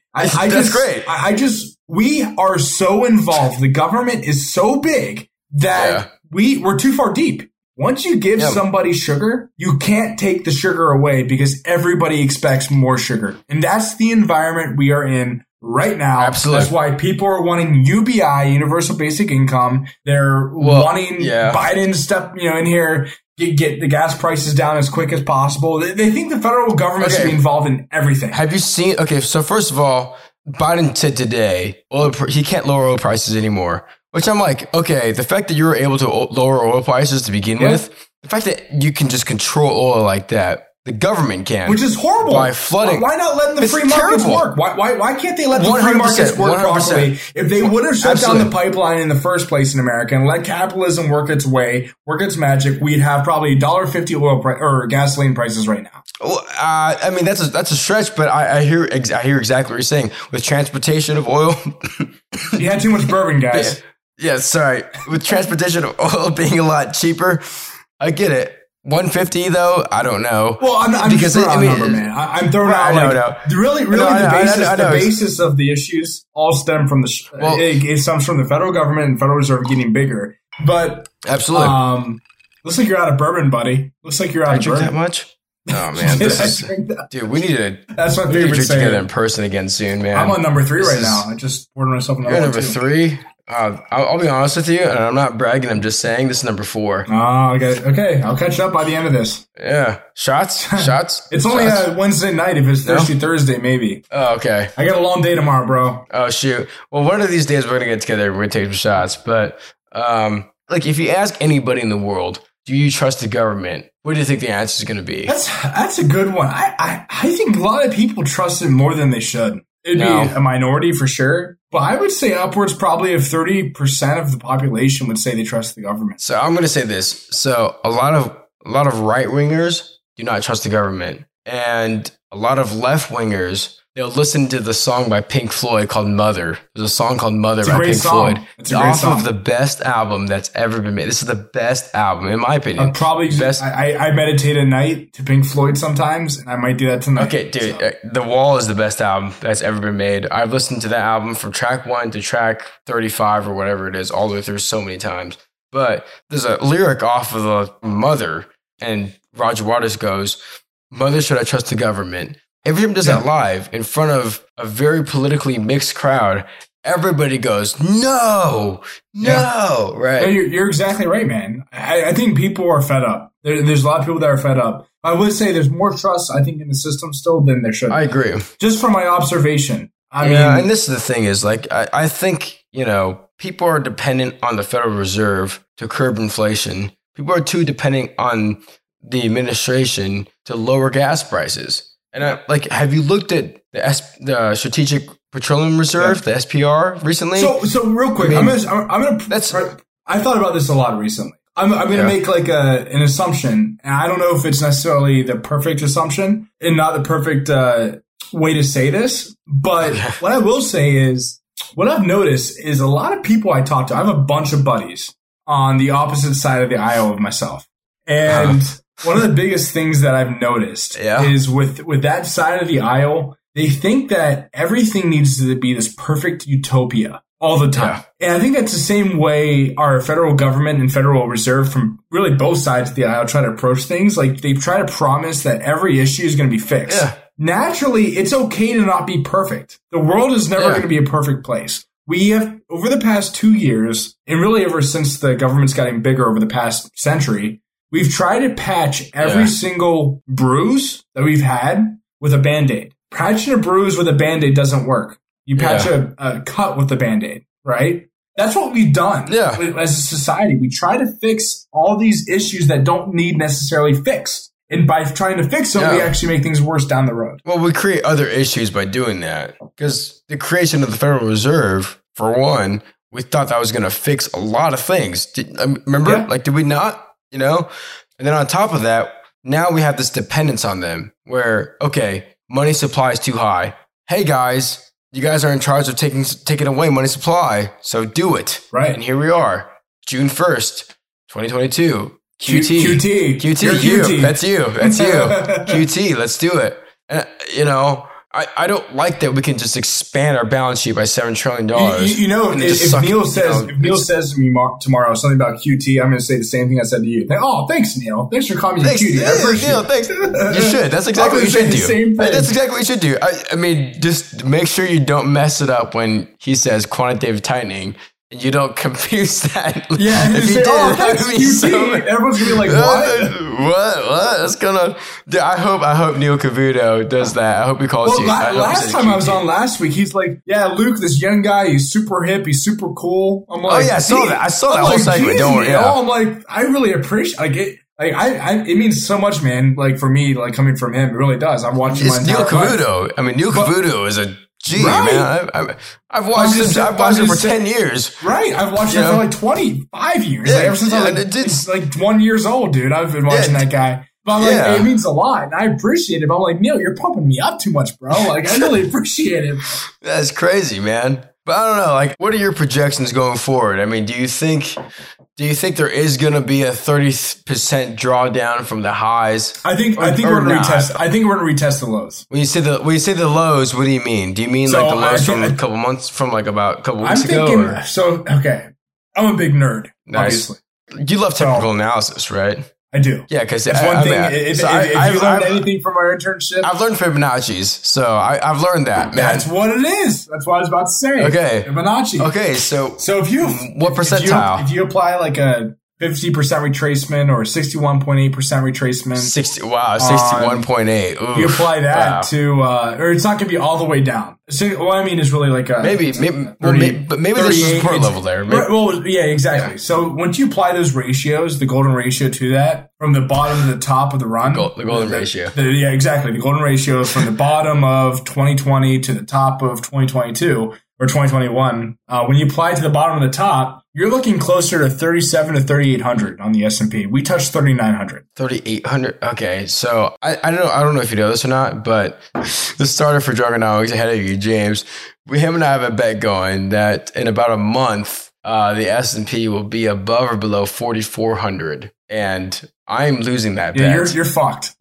We are so involved. The government is so big that we're too far deep. Once you give somebody sugar, you can't take the sugar away because everybody expects more sugar, and that's the environment we are in. Right now, absolutely. That's why people are wanting UBI, universal basic income. They're wanting Biden's stuff, you know, in here, get the gas prices down as quick as possible. They think the federal government should be involved in everything. Have you seen? Okay, so first of all, Biden said today, he can't lower oil prices anymore. Which I'm like, okay, the fact that you were able to lower oil prices to begin with. The fact that you can just control oil like that, the government can. Which is horrible. By flooding. Why not letting the free markets work? Why can't they let the free markets work properly? If they would have shut down the pipeline in the first place in America and let capitalism work its way, work its magic, we'd have probably $1.50 oil price or gasoline prices right now. I mean, that's a stretch, but I hear exactly what you're saying. With transportation of oil. You had too much bourbon, guys. Yeah, sorry. With transportation of oil being a lot cheaper, I get it. 150 though, I don't know. Well, I'm just throwing out a number, man. I'm throwing out like really the basis of the issues all stem from it stems from the federal government and Federal Reserve getting bigger. But absolutely, looks like you're out of bourbon, buddy. Looks like you're out of bourbon. That much? Oh man, dude, we need to. That's my favorite. Drink together in person again soon, man. I'm on number 3 right now. I just ordered myself another. You're number 3. I'll be honest with you, and I'm not bragging. I'm just saying this is number 4. Oh, okay. I'll catch up by the end of this. Yeah, shots. It's only a Wednesday night. If it's Thirsty Thursday, maybe. Oh, okay. I got a long day tomorrow, bro. Oh shoot. Well, one of these days we're gonna get together. We're gonna take some shots. But like, if you ask anybody in the world, do you trust the government? What do you think the answer is gonna be? That's a good one. I think a lot of people trust it more than they should. It'd be a minority for sure. But I would say upwards probably of 30% of the population would say they trust the government. So I'm going to say this. So a lot of right-wingers do not trust the government. And a lot of left-wingers, they'll listen to the song by Pink Floyd called Mother. There's a song called Mother by Pink Floyd. It's off of the best album that's ever been made. This is the best album, in my opinion. I meditate at night to Pink Floyd sometimes, and I might do that tonight. Okay, dude, The Wall is the best album that's ever been made. I've listened to that album from track 1 to track 35 or whatever it is, all the way through so many times. But there's a lyric off of the Mother, and Roger Waters goes, "Mother, should I trust the government?" Everyone does that live in front of a very politically mixed crowd. Everybody goes, no, right? No, you're exactly right, man. I think people are fed up. There's a lot of people that are fed up. I would say there's more trust, I think, in the system still than there should be. I agree. Just from my observation. I mean, and this is the thing is, like, I think, you know, people are dependent on the Federal Reserve to curb inflation. People are too dependent on the administration to lower gas prices. And have you looked at the Strategic Petroleum Reserve, the SPR, recently? So real quick, I thought about this a lot recently. I'm going to make an assumption, and I don't know if it's necessarily the perfect assumption and not the perfect way to say this. But what I will say is, what I've noticed is a lot of people I talk to. I have a bunch of buddies on the opposite side of the aisle of myself, and. One of the biggest things that I've noticed is with that side of the aisle, they think that everything needs to be this perfect utopia all the time. Yeah. And I think that's the same way our federal government and Federal Reserve from really both sides of the aisle try to approach things. Like, they try to promise that every issue is going to be fixed. Yeah. Naturally, it's okay to not be perfect. The world is never going to be a perfect place. We have, over the past 2 years, and really ever since the government's gotten bigger over the past century, we've tried to patch every single bruise that we've had with a Band-Aid. Patching a bruise with a Band-Aid doesn't work. You patch a cut with a Band-Aid, right? That's what we've done as a society. We try to fix all these issues that don't need necessarily fixed. And by trying to fix them, we actually make things worse down the road. Well, we create other issues by doing that. Because the creation of the Federal Reserve, for one, we thought that was going to fix a lot of things. Remember? Yeah. Like, did we not? You know, and then on top of that, now we have this dependence on them where, okay, money supply is too high. Hey, guys, you guys are in charge of taking away money supply. So do it. Right. And here we are. June 1st, 2022. QT. That's you. QT. Let's do it. And, you know, I don't like that we can just expand our balance sheet by $7 trillion. You know, if Neil says to me tomorrow something about QT, I'm going to say the same thing I said to you. Oh, thanks, Neil. Thanks for calling me QT. I appreciate it. Thanks. You should. That's exactly what you should do. I mean, just make sure you don't mess it up when he says quantitative tightening. You don't confuse that. Yeah, if you say, that's QT. Everyone's going to be like, what? That's going to... Dude, I hope Neil Cavuto does that. I hope he calls you. Last time QT. I was on last week, he's like, yeah, Luke, this young guy, he's super hip, he's super cool. I'm like, I saw that whole segment. Don't worry. I'm like, I really appreciate... Like it means so much, man. Like for me, like coming from him, it really does. I'm watching my Neil Cavuto. I mean, Neil Cavuto is a G, right, man. I've watched him. I've watched him for 10 years. Right. I've watched him for like 25 years. Yeah, like ever since I was like 1 years old, dude. I've been watching that guy. But I'm like, it means a lot, and I appreciate it. But I'm like, Neil, you're pumping me up too much, bro. Like, I really appreciate it. That's crazy, man. But I don't know, like, what are your projections going forward? I mean, do you think there is going to be a 30% drawdown from the highs? I think we're going to retest. I think we're going to retest the lows. When you say the lows, what do you mean? Do you mean so like the lows from a couple months, from like about a couple weeks ago? Or? So, okay. I'm a big nerd, obviously. You love technical analysis, right? I do. Yeah, because that's one thing. If you learned anything from our internship, I've learned Fibonacci's, so I've learned that, man. That's what it is. That's what I was about to say. Okay, Fibonacci. Okay, so what percentile? If you apply like a 50% retracement or 61.8% retracement, 61.8. If you apply that to, or it's not going to be all the way down. So what I mean is really like a maybe there's a support level there. Maybe. Well, yeah, exactly. Yeah. So once you apply those ratios, the golden ratio to that, from the bottom to the top of the run, the golden ratio. Yeah, exactly. The golden ratio is from the bottom of 2020 to the top of 2022 or 2021. When you apply to the bottom of the top, you're looking closer to 37 to 3,800 on the S&P. We touched 3,900. 3,800. Okay, so I don't know if you know this or not, but the starter for Jargonomics ahead of you, James, him and I have a bet going that in about a month, the S&P will be above or below 4,400, and I'm losing that bet. You're fucked.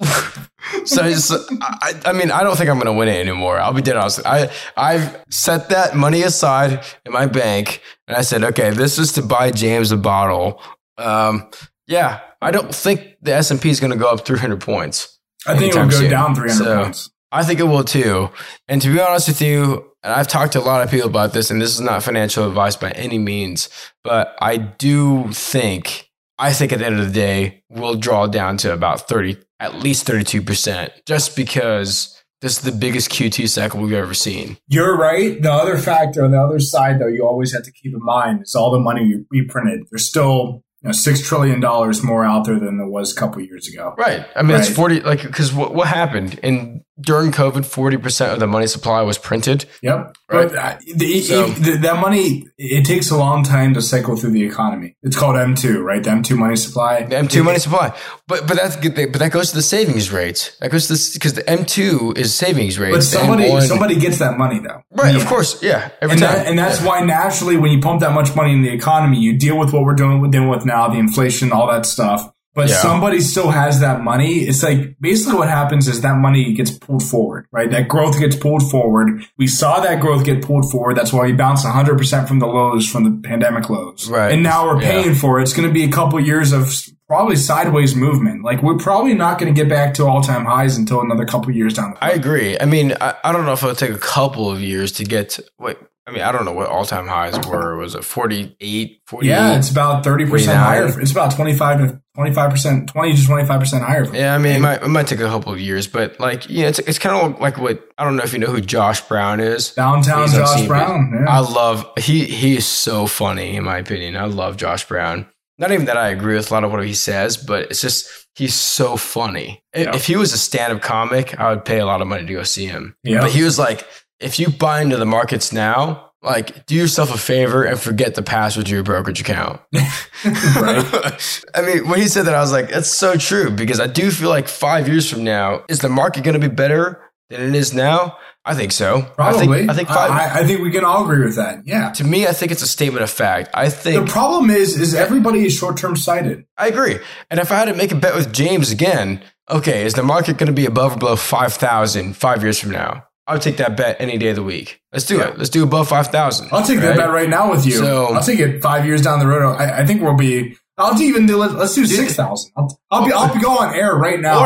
I mean, I don't think I'm going to win it anymore. I'll be dead honest. I've set that money aside in my bank, and I said, okay, this is to buy James a bottle. Yeah, I don't think the S&P is going to go up 300 points. I think it will go down 300 points. I think it will too. And to be honest with you, and I've talked to a lot of people about this, and this is not financial advice by any means, but I do think... at the end of the day, we'll draw down to about 30, at least 32%, just because this is the biggest QT cycle we've ever seen. You're right. The other factor on the other side, though, you always have to keep in mind is all the money we printed. There's still $6 trillion more out there than there was a couple of years ago. Right. I mean, it's 40, like, because what happened? And during COVID, 40% of the money supply was printed. Yep. Right. That money, it takes a long time to cycle through the economy. It's called M2, right? The M2 money supply. The M2 money supply. But that goes to the savings rates. That goes to this, because the M2 is savings rates. But somebody gets that money, though. Right. Yeah. Of course. Yeah. Every time. That's why naturally, when you pump that much money in the economy, you deal with what we're dealing with now. The inflation, all that stuff. But somebody still has that money. It's like basically what happens is that money gets pulled forward, right? That growth gets pulled forward. We saw that growth get pulled forward. That's why we bounced 100% from the lows, from the pandemic lows. Right. And now we're paying for it. It's going to be a couple years of probably sideways movement. Like we're probably not going to get back to all-time highs until another couple years down the road. I agree. I mean, I don't know if it'll take a couple of years to get to – I mean, I don't know what all-time highs were. Was it 48? Yeah, it's about 30% 49. Higher. It's about 25% 20 to 25% higher. Yeah, I mean, it might take a couple of years, but like, yeah, it's kind of like what I don't know if you know who Josh Brown is. Downtown Josh Brown. Yeah. I love he is so funny in my opinion. I love Josh Brown. Not even that I agree with a lot of what he says, but it's just he's so funny. Yep. If he was a stand-up comic, I would pay a lot of money to go see him. Yep. But he was like, if you buy into the markets now, like do yourself a favor and forget the password to your brokerage account. Right? I mean, when he said that, I was like, that's so true because I do feel like 5 years from now, is the market going to be better than it is now? I think so. Probably. I think we can all agree with that. Yeah. To me, I think it's a statement of fact. I think the problem is everybody is short-term sighted. I agree. And if I had to make a bet with James again, okay, is the market going to be above or below 5,000 5 years from now? I would take that bet any day of the week. Let's do it. Let's do above 5,000. I'll take that bet right now with you. So, I'll take it 5 years down the road. I think we'll be. Let's do 6,000. I'll go on air right now.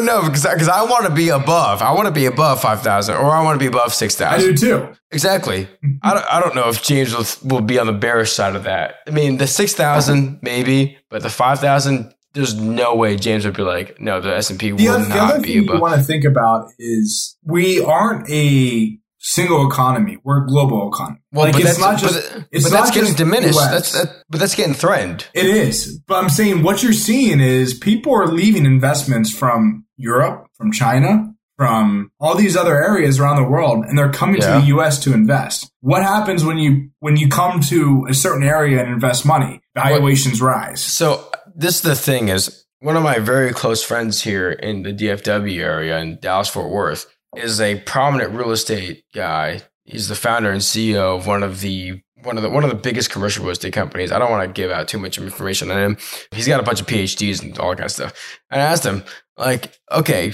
No, because I want to be above. I want to be above 5,000, or I want to be above 6,000. I do too. Exactly. I don't know if James will be on the bearish side of that. I mean, the 6,000 maybe, but the 5,000. There's no way James would be like, no, the S&P will not be above. The other thing you want to think about is we aren't a single economy. We're a global economy. Well, like, it's not just. But that's getting diminished. But that's getting threatened. It is. But I'm saying what you're seeing is people are leaving investments from Europe, from China, from all these other areas around the world, and they're coming to the U.S. to invest. What happens when you come to a certain area and invest money? Valuations rise. So this is the thing is one of my very close friends here in the DFW area in Dallas-Fort Worth is a prominent real estate guy. He's the founder and CEO of one of the biggest commercial real estate companies. I don't want to give out too much information on him. He's got a bunch of PhDs and all that kind of stuff. And I asked him, like, okay,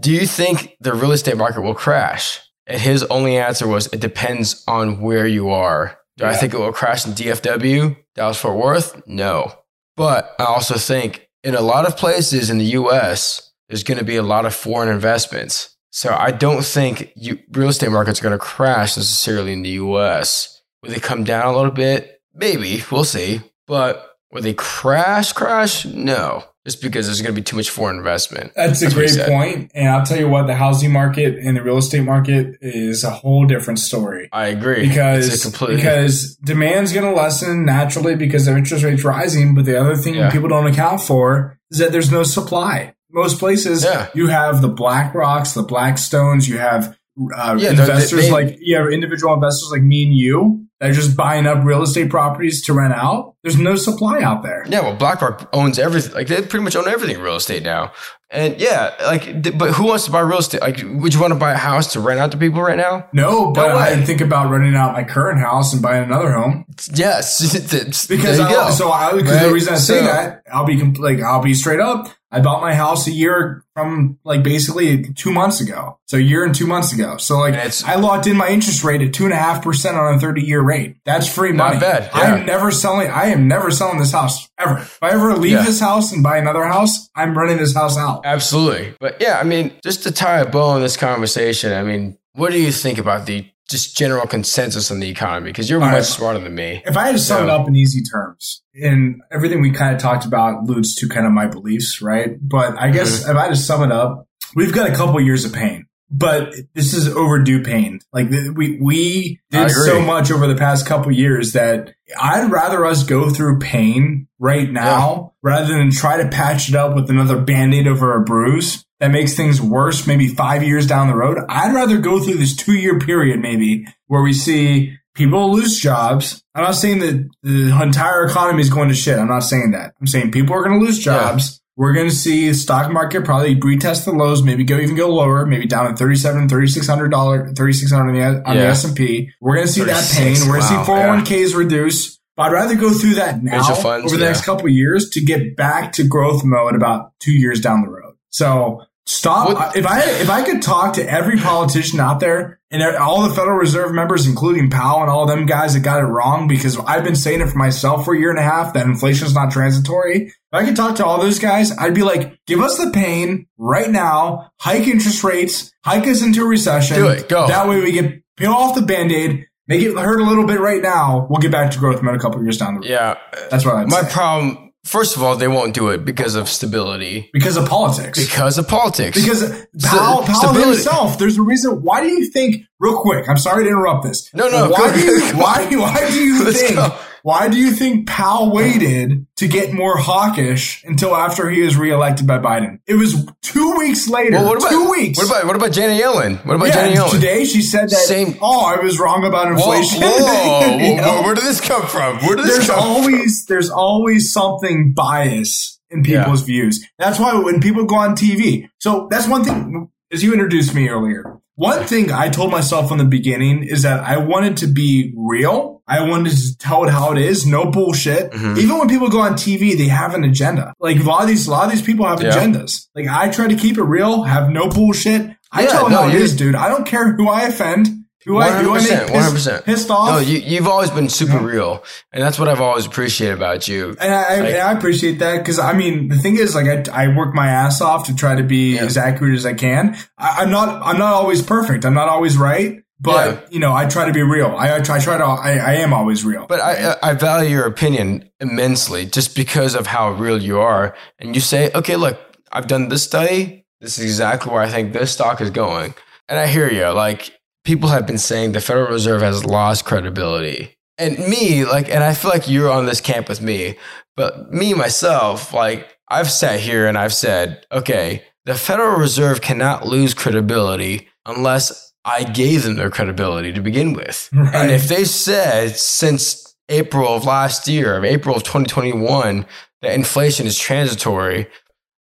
do you think the real estate market will crash? And his only answer was, it depends on where you are. Do I think it will crash in DFW, Dallas-Fort Worth? No. But I also think in a lot of places in the U.S., there's going to be a lot of foreign investments. So I don't think real estate markets are going to crash necessarily in the U.S. Will they come down a little bit? Maybe. We'll see. But will they crash? No. Just because there's going to be too much foreign investment. That's a great point. And I'll tell you what, the housing market and the real estate market is a whole different story. I agree. Because demand's going to lessen naturally because their interest rate's rising. But the other thing people don't account for is that there's no supply. Most places, you have the Black Rocks, the Blackstones, you have investors individual investors like me and you. They're just buying up real estate properties to rent out. There's no supply out there. Yeah, well, BlackRock owns everything. Like, they pretty much own everything in real estate now. And but who wants to buy real estate? Like, would you want to buy a house to rent out to people right now? No, but I didn't think about renting out my current house and buying another home. Yes, because the reason I say that, I'll be straight up. I bought my house a year from basically 2 months ago. So a year and 2 months ago. So I locked in my interest rate at 2.5% on a 30-year rate. That's free money. Not bad. Yeah. I am never selling this house ever. If I ever leave this house and buy another house, I'm renting this house out. Absolutely. But just to tie a bow on this conversation, what do you think about the just general consensus on the economy? Because you're much smarter than me. If I had to sum it up in easy terms, and everything we kind of talked about alludes to kind of my beliefs, right? But I guess if I had to sum it up, we've got a couple of years of pain, but this is overdue pain. Like we did so much over the past couple of years that I'd rather us go through pain right now rather than try to patch it up with another Band-Aid over a bruise. That makes things worse maybe 5 years down the road. I'd rather go through this 2-year period maybe where we see people lose jobs. I'm not saying that the entire economy is going to shit. I'm not saying that. I'm saying people are going to lose jobs. Yeah. We're going to see the stock market probably retest the lows, maybe go lower, maybe down at $3,600 on the S&P. We're going to see that pain. We're going to see 401ks reduce. But I'd rather go through that now over the next couple of years to get back to growth mode about 2 years down the road. So stop. What? If I could talk to every politician out there and all the Federal Reserve members, including Powell and all them guys that got it wrong, because I've been saying it for myself for a year and a half that inflation is not transitory. If I could talk to all those guys, I'd be like, give us the pain right now, hike interest rates, hike us into a recession. Do it. Go. That way we get peel off the Band-Aid. Make it hurt a little bit right now. We'll get back to growth mode a couple of years down the road. Yeah. That's what I'd say. My problem. First of all, they won't do it because of stability. Because of politics. Because Powell himself, there's a reason. Why do you think, real quick, I'm sorry to interrupt this. No. Why do you think Powell waited to get more hawkish until after he was reelected by Biden? It was 2 weeks later. Well, What about Janet Yellen? Janet Yellen? Today she said that, I was wrong about inflation. Whoa. Where did this come from? There's always something bias in people's views. That's why when people go on TV. So that's one thing, as you introduced me earlier. One thing I told myself in the beginning is that I wanted to be real. I wanted to tell it how it is. No bullshit. Mm-hmm. Even when people go on TV, they have an agenda. Like a lot of these people have agendas. Like I try to keep it real, have no bullshit. I tell them how it is, dude. I don't care who I offend, who I make pissed off. No, you've always been super real. And that's what I've always appreciated about you. And I appreciate that because, the thing is, I work my ass off to try to be as accurate as I can. I'm not always perfect. I'm not always right. But, I try to be real. I am always real. But I value your opinion immensely just because of how real you are. And you say, okay, look, I've done this study. This is exactly where I think this stock is going. And I hear you. people have been saying the Federal Reserve has lost credibility. And me, like, and I feel like you're on this camp with me, but me, myself, like, I've sat here and I've said, okay, the Federal Reserve cannot lose credibility unless I gave them their credibility to begin with. Right. And if they said since April of last year, of April of 2021, that inflation is transitory,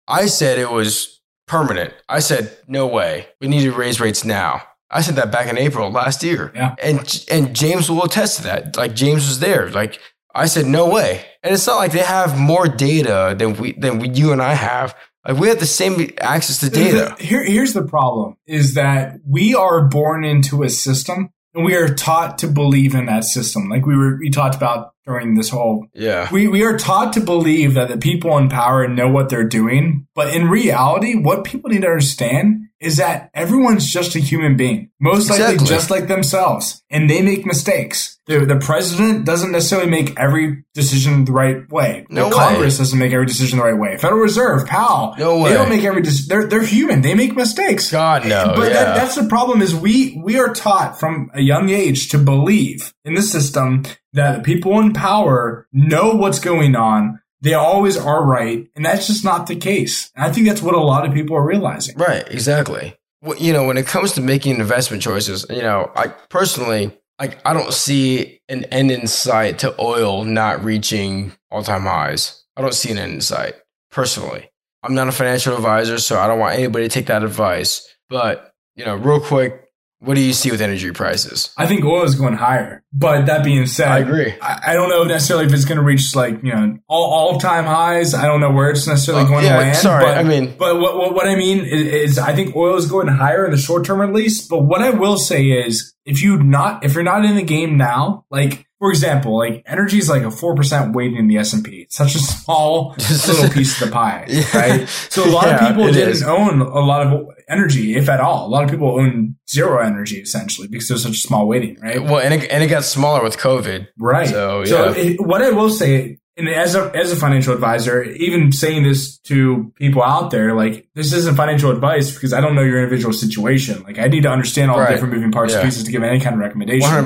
I said it was permanent. I said, no way. We need to raise rates now. I said that back in April last year. Yeah. And James will attest to that. Like, James was there. Like, I said, no way. And it's not like they have more data than you and I have. Like, we have the same access to data. Here's the problem, is that we are born into a system and we are taught to believe in that system. Like we talked about during this whole... Yeah. We are taught to believe that the people in power know what they're doing. But in reality, what people need to understand is that everyone's just a human being, most likely just like themselves, and they make mistakes. The president doesn't necessarily make every decision the right way. No way. Congress doesn't make every decision the right way. Federal Reserve, Powell. No way. They don't make every decision. They're human. They make mistakes. God, no. But yeah. That's the problem, is we are taught from a young age to believe in the system that the people in power know what's going on. They always are right, and that's just not the case. And I think that's what a lot of people are realizing. Right, exactly. Well, you know, when it comes to making investment choices, you know, I personally, like, I don't see an end in sight to oil not reaching all-time highs. I don't see an end in sight, personally. I'm not a financial advisor, so I don't want anybody to take that advice. But, you know, real quick, what do you see with energy prices? I think oil is going higher. But that being said, I agree. I don't know necessarily if it's going to reach, like, you know, all-time highs. I don't know where it's necessarily going to land. Sorry, but, I mean, but what I mean is I think oil is going higher in the short term at least. But what I will say is if you're not in the game now, like, for example, like, energy is like a 4% weight in the S&P. It's such a small little piece of the pie, right? So a lot of people didn't own a lot of energy, if at all. A lot of people own zero energy, essentially, because there's such a small weighting, right? Well, and it got smaller with COVID. Right. So, yeah. What I will say, and as a financial advisor, even saying this to people out there, like, this isn't financial advice because I don't know your individual situation. Like, I need to understand all the different moving parts and pieces to give any kind of recommendation. 100%.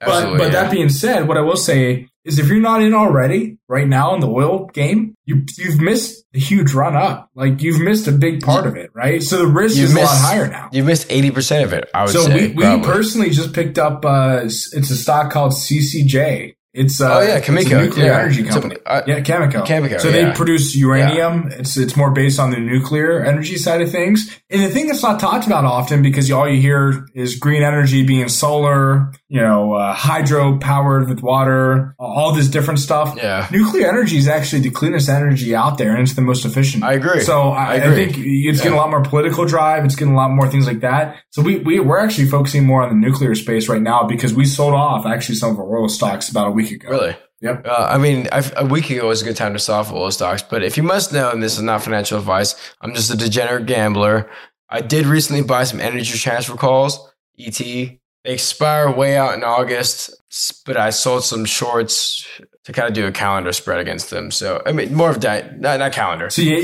But that being said, what I will say is if you're not in already right now in the oil game, you've missed a huge run up. Like, you've missed a big part of it, right? So the risk is a lot higher now. You've missed 80% of it, I would say. So we personally just picked up, it's a stock called CCJ. It's Cameco. It's a nuclear energy company. Cameco. So they produce uranium. Yeah. It's more based on the nuclear energy side of things. And the thing that's not talked about often, because all you hear is green energy being solar, you know, hydro powered with water, all this different stuff. Yeah. Nuclear energy is actually the cleanest energy out there, and it's the most efficient. I agree. So I think it's getting a lot more political drive. It's getting a lot more things like that. So we're actually focusing more on the nuclear space right now because we sold off actually some of our oil stocks about a week ago. Really? Yep. I mean, a week ago was a good time to sell oil stocks, but if you must know, and this is not financial advice, I'm just a degenerate gambler. I did recently buy some energy transfer calls, ET. They expire way out in August, but I sold some shorts to kind of do a calendar spread against them. So, I mean, more of that, not calendar. So you're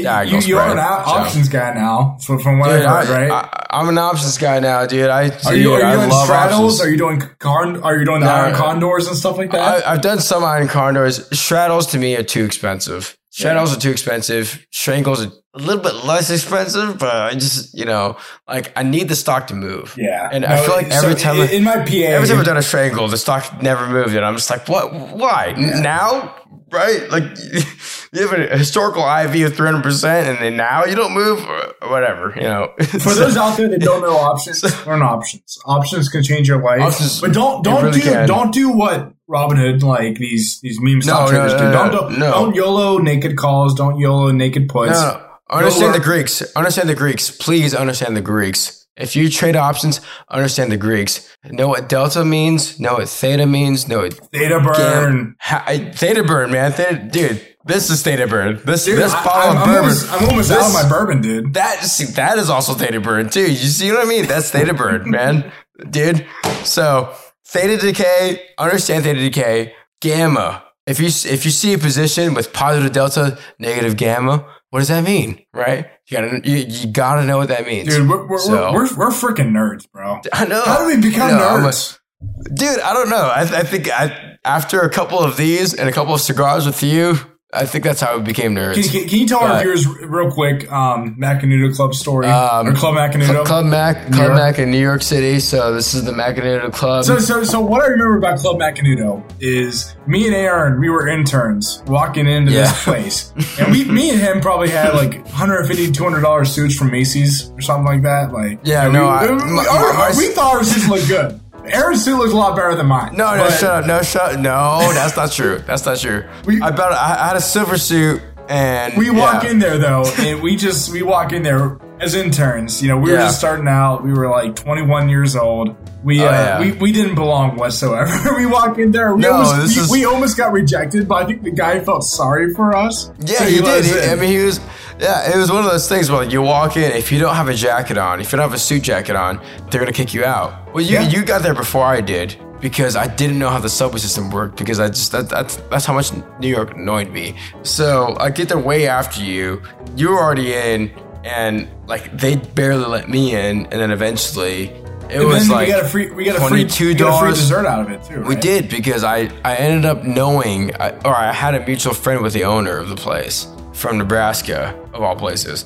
an options guy now, so from what I heard, right? I'm an options guy now, dude. Are you doing straddles? Options. Are you doing iron condors and stuff like that? I've done some iron condors. Straddles to me are too expensive. Straddles are too expensive. Strangles are a little bit less expensive, but I just, you know, like, I need the stock to move. Yeah. And I feel like every time I've done a strangle, the stock never moved. And I'm just like, what? Why? Yeah. Now? Right? Like, you have a historical IV of 300%, and then now you don't move, or whatever, you know. For those out there that don't know options, learn options. Options can change your life. Options, but don't do what Robinhood, like these meme stock traders do. Don't YOLO naked calls. Don't YOLO naked puts. No. Understand the Greeks. Understand the Greeks. Please understand the Greeks. If you trade options, understand the Greeks. Know what delta means. Know what theta means. Know what theta burn. Theta burn, man. Dude, this is theta burn. This bottle of bourbon. I'm almost out of my bourbon, dude. That is also theta burn too. You see what I mean? That's theta burn, man, dude. So theta decay. Understand theta decay. Gamma. If you see a position with positive delta, negative gamma, What does that mean, right? You gotta know what that means. Dude, we're freaking nerds, bro. I know. How do we become nerds? Dude, I don't know. I think after a couple of these and a couple of cigars with you, I think that's how it became nerds. Can you tell our viewers real quick, Macanudo Club story or Club Macanudo? Club Mac in New York City. So this is the Macanudo Club. So what I remember about Club Macanudo is me and Aaron, we were interns walking into this place, and me and him probably had like $150, $200 suits from Macy's or something like that. Like we thought our suits looked good. Aaron's suit looks a lot better than mine. No, shut up. No, that's not true. That's not true. I had a silver suit, and we walk in there though, and we walk in there as interns. You know, we were just starting out. We were like 21 years old. We didn't belong whatsoever. We walk in there. We almost got rejected, but I think the guy felt sorry for us. Yeah, so he did. It was one of those things where you walk in, if you don't have a jacket on, if you don't have a suit jacket on, they're going to kick you out. Well, you got there before I did because I didn't know how the subway system worked because that's how much New York annoyed me. So I get there way after you. You were already in, and like they barely let me in, and then eventually... We got a free dessert out of it too. Right? We did because I ended up knowing, I had a mutual friend with the owner of the place from Nebraska, of all places.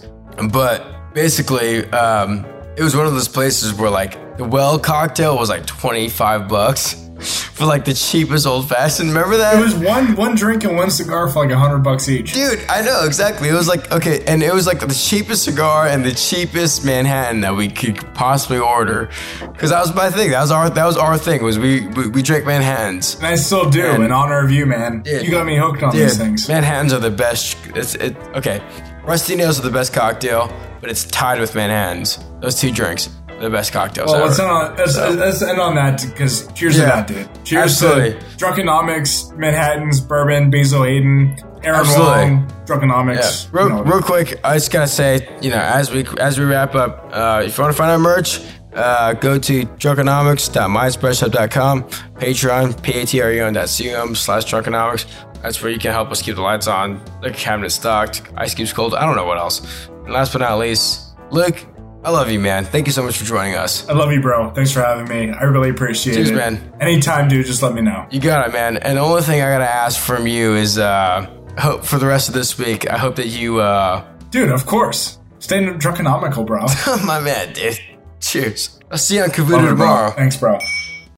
But basically, it was one of those places where like the Well cocktail was like $25 for like the cheapest old fashioned. Remember that? It was one drink and one cigar for like $100 each. Dude, I know exactly. It was like it was like the cheapest cigar and the cheapest Manhattan that we could possibly order. Because that was my thing. That was our thing. Was we drank Manhattans. And I still do in honor of you, man. Dude, you got me hooked on these things. Manhattans are the best. Rusty Nails are the best cocktail, but it's tied with Manhattans. Those two drinks. The best cocktails ever. Let's end on that because cheers to that, dude. Cheers to Drunkenomics, Manhattans, Bourbon, Basil Hayden, Aaron Long, Drunkenomics. Yeah. Real quick, I just gotta say, as we wrap up, if you want to find our merch, go to drunkenomics.myspreshop.com, Patreon, patreon.com/drunkenomics. That's where you can help us keep the lights on, the cabinet stocked, ice cubes cold, I don't know what else. And last but not least, Luke, I love you, man. Thank you so much for joining us. I love you, bro. Thanks for having me. I really appreciate it. Cheers, man. Anytime, dude, just let me know. You got it, man. And the only thing I got to ask from you is hope for the rest of this week, I hope that you... Dude, of course. Stay drunkenomical, bro. My man, dude. Cheers. I'll see you on Cavuto tomorrow. Bro. Thanks, bro.